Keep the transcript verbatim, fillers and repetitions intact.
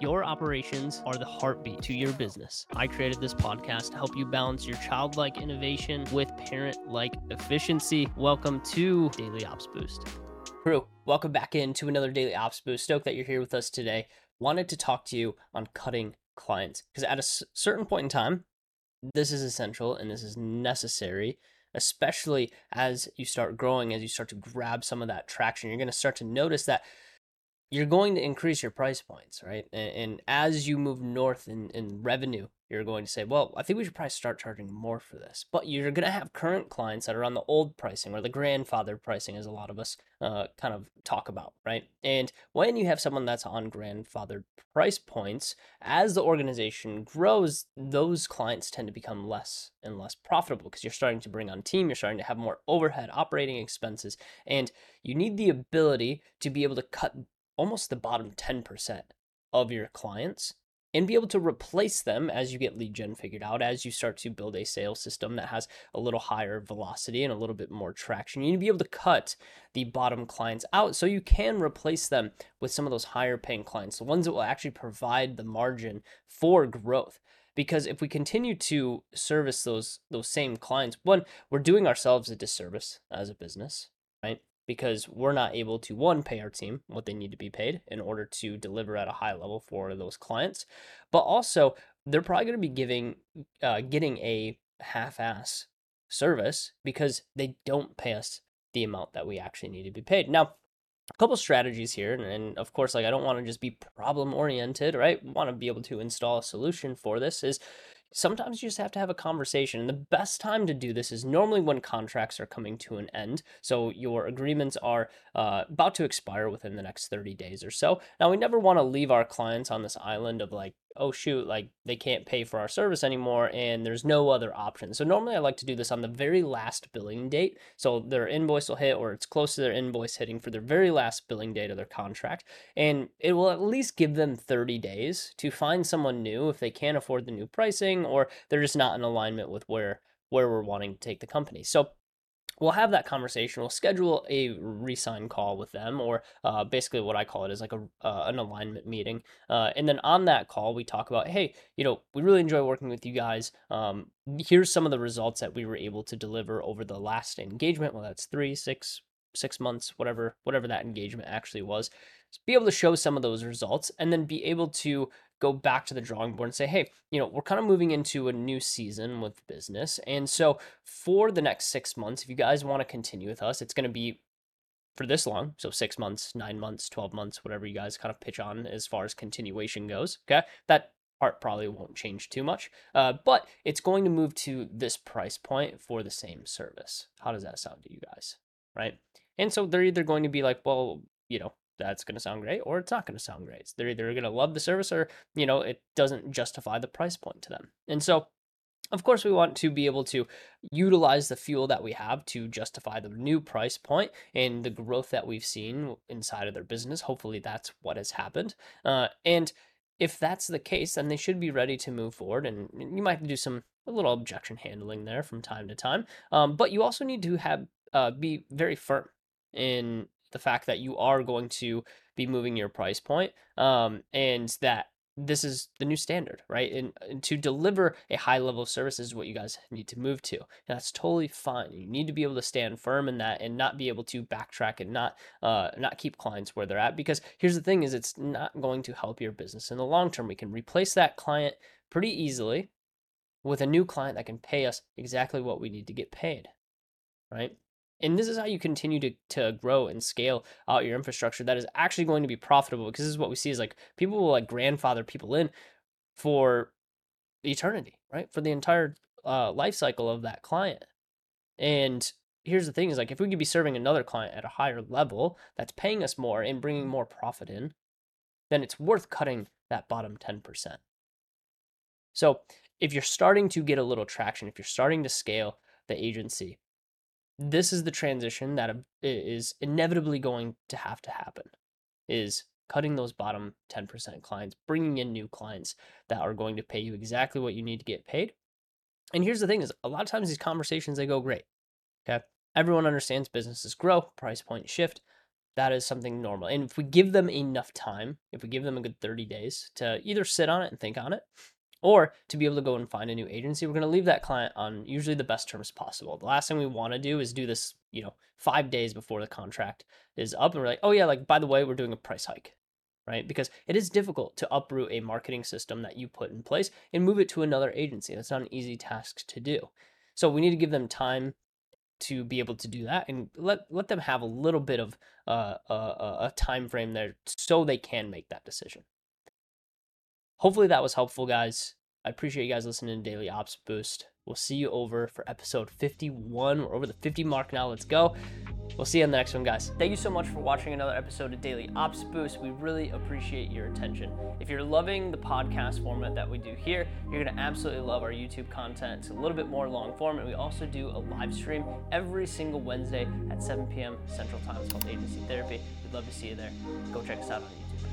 Your operations are the heartbeat to your business. I created this podcast to help you balance your childlike innovation with parent-like efficiency. Welcome to Daily Ops Boost. Crew, welcome back into another Daily Ops Boost. Stoked that you're here with us today. Wanted to talk to you on cutting clients because at a s- certain point in time, this is essential and this is necessary, especially as you start growing, as you start to grab some of that traction. You're going to start to notice that you're going to increase your price points, right? And, and as you move north in, in revenue, you're going to say, well, I think we should probably start charging more for this. But you're going to have current clients that are on the old pricing or the grandfather pricing, as a lot of us uh, kind of talk about, right? And when you have someone that's on grandfathered price points, as the organization grows, those clients tend to become less and less profitable because you're starting to bring on team, you're starting to have more overhead operating expenses, and you need the ability to be able to cut almost the bottom ten percent of your clients and be able to replace them as you get lead gen figured out, as you start to build a sales system that has a little higher velocity and a little bit more traction. You need to be able to cut the bottom clients out so you can replace them with some of those higher paying clients, the ones that will actually provide the margin for growth. Because if we continue to service those, those same clients, one, we're doing ourselves a disservice as a business, right? Because we're not able to, one, pay our team what they need to be paid in order to deliver at a high level for those clients. But also, they're probably going to be giving, uh, getting a half-ass service because they don't pay us the amount that we actually need to be paid. Now, a couple strategies here, and, and of course, like I don't want to just be problem-oriented, right? I want to be able to install a solution for this is sometimes you just have to have a conversation. And the best time to do this is normally when contracts are coming to an end. So your agreements are uh, about to expire within the next thirty days or so. Now, we never want to leave our clients on this island of like, oh, shoot, like they can't pay for our service anymore and there's no other option. So normally I like to do this on the very last billing date. So their invoice will hit or it's close to their invoice hitting for their very last billing date of their contract. And it will at least give them thirty days to find someone new if they can't afford the new pricing or they're just not in alignment with where, where we're wanting to take the company. So we'll have that conversation. We'll schedule a re-sign call with them, or uh, basically what I call it is like a uh, an alignment meeting. Uh, and then on that call, we talk about, hey, you know, we really enjoy working with you guys. Um, here's some of the results that we were able to deliver over the last engagement. Well, that's three, six, six months, whatever, whatever that engagement actually was. So be able to show some of those results, and then be able to go back to the drawing board and say, hey, you know, we're kind of moving into a new season with business. And so for the next six months, if you guys want to continue with us, it's going to be for this long. So six months, nine months, twelve months, whatever you guys kind of pitch on as far as continuation goes. Okay. That part probably won't change too much, uh, but it's going to move to this price point for the same service. How does that sound to you guys? Right. And so they're either going to be like, well, you know, that's going to sound great, or it's not going to sound great. They're either going to love the service or, you know, it doesn't justify the price point to them. And so, of course, we want to be able to utilize the fuel that we have to justify the new price point and the growth that we've seen inside of their business. Hopefully that's what has happened. Uh, and if that's the case, then they should be ready to move forward. And you might have to do some a little objection handling there from time to time. Um, but you also need to have uh, be very firm in the fact that you are going to be moving your price point, um, and that this is the new standard, right? And, and to deliver a high level of service is what you guys need to move to. And that's totally fine. You need to be able to stand firm in that and not be able to backtrack and not uh, not keep clients where they're at. Because here's the thing is it's not going to help your business in the long term. We can replace that client pretty easily with a new client that can pay us exactly what we need to get paid, right? And this is how you continue to, to grow and scale out your infrastructure that is actually going to be profitable, because this is what we see is like people will like grandfather people in for eternity, right? For the entire uh, life cycle of that client. And here's the thing is like if we could be serving another client at a higher level that's paying us more and bringing more profit in, then it's worth cutting that bottom ten percent. So if you're starting to get a little traction, if you're starting to scale the agency, this is the transition that is inevitably going to have to happen, is cutting those bottom ten percent clients, bringing in new clients that are going to pay you exactly what you need to get paid. And here's the thing is a lot of times these conversations, they go great. Okay. Everyone understands businesses grow, price point shift. that is something normal. And if we give them enough time, if we give them a good thirty days to either sit on it and think on it, or to be able to go and find a new agency, we're going to leave that client on usually the best terms possible. The last thing we want to do is do this, you know, five days before the contract is up. And we're like, oh yeah, like, by the way, we're doing a price hike, right? Because it is difficult to uproot a marketing system that you put in place and move it to another agency. That's not an easy task to do. So we need to give them time to be able to do that, and let let them have a little bit of uh, a, a time frame there so they can make that decision. Hopefully that was helpful, guys. I appreciate you guys listening to Daily Ops Boost. We'll see you over for episode fifty-one. We're over the fifty mark now. Let's go. We'll see you on the next one, guys. Thank you so much for watching another episode of Daily Ops Boost. We really appreciate your attention. If you're loving the podcast format that we do here, you're going to absolutely love our YouTube content. It's a little bit more long form, and we also do a live stream every single Wednesday at seven p.m. Central Time. It's called Agency Therapy. We'd love to see you there. Go check us out on YouTube.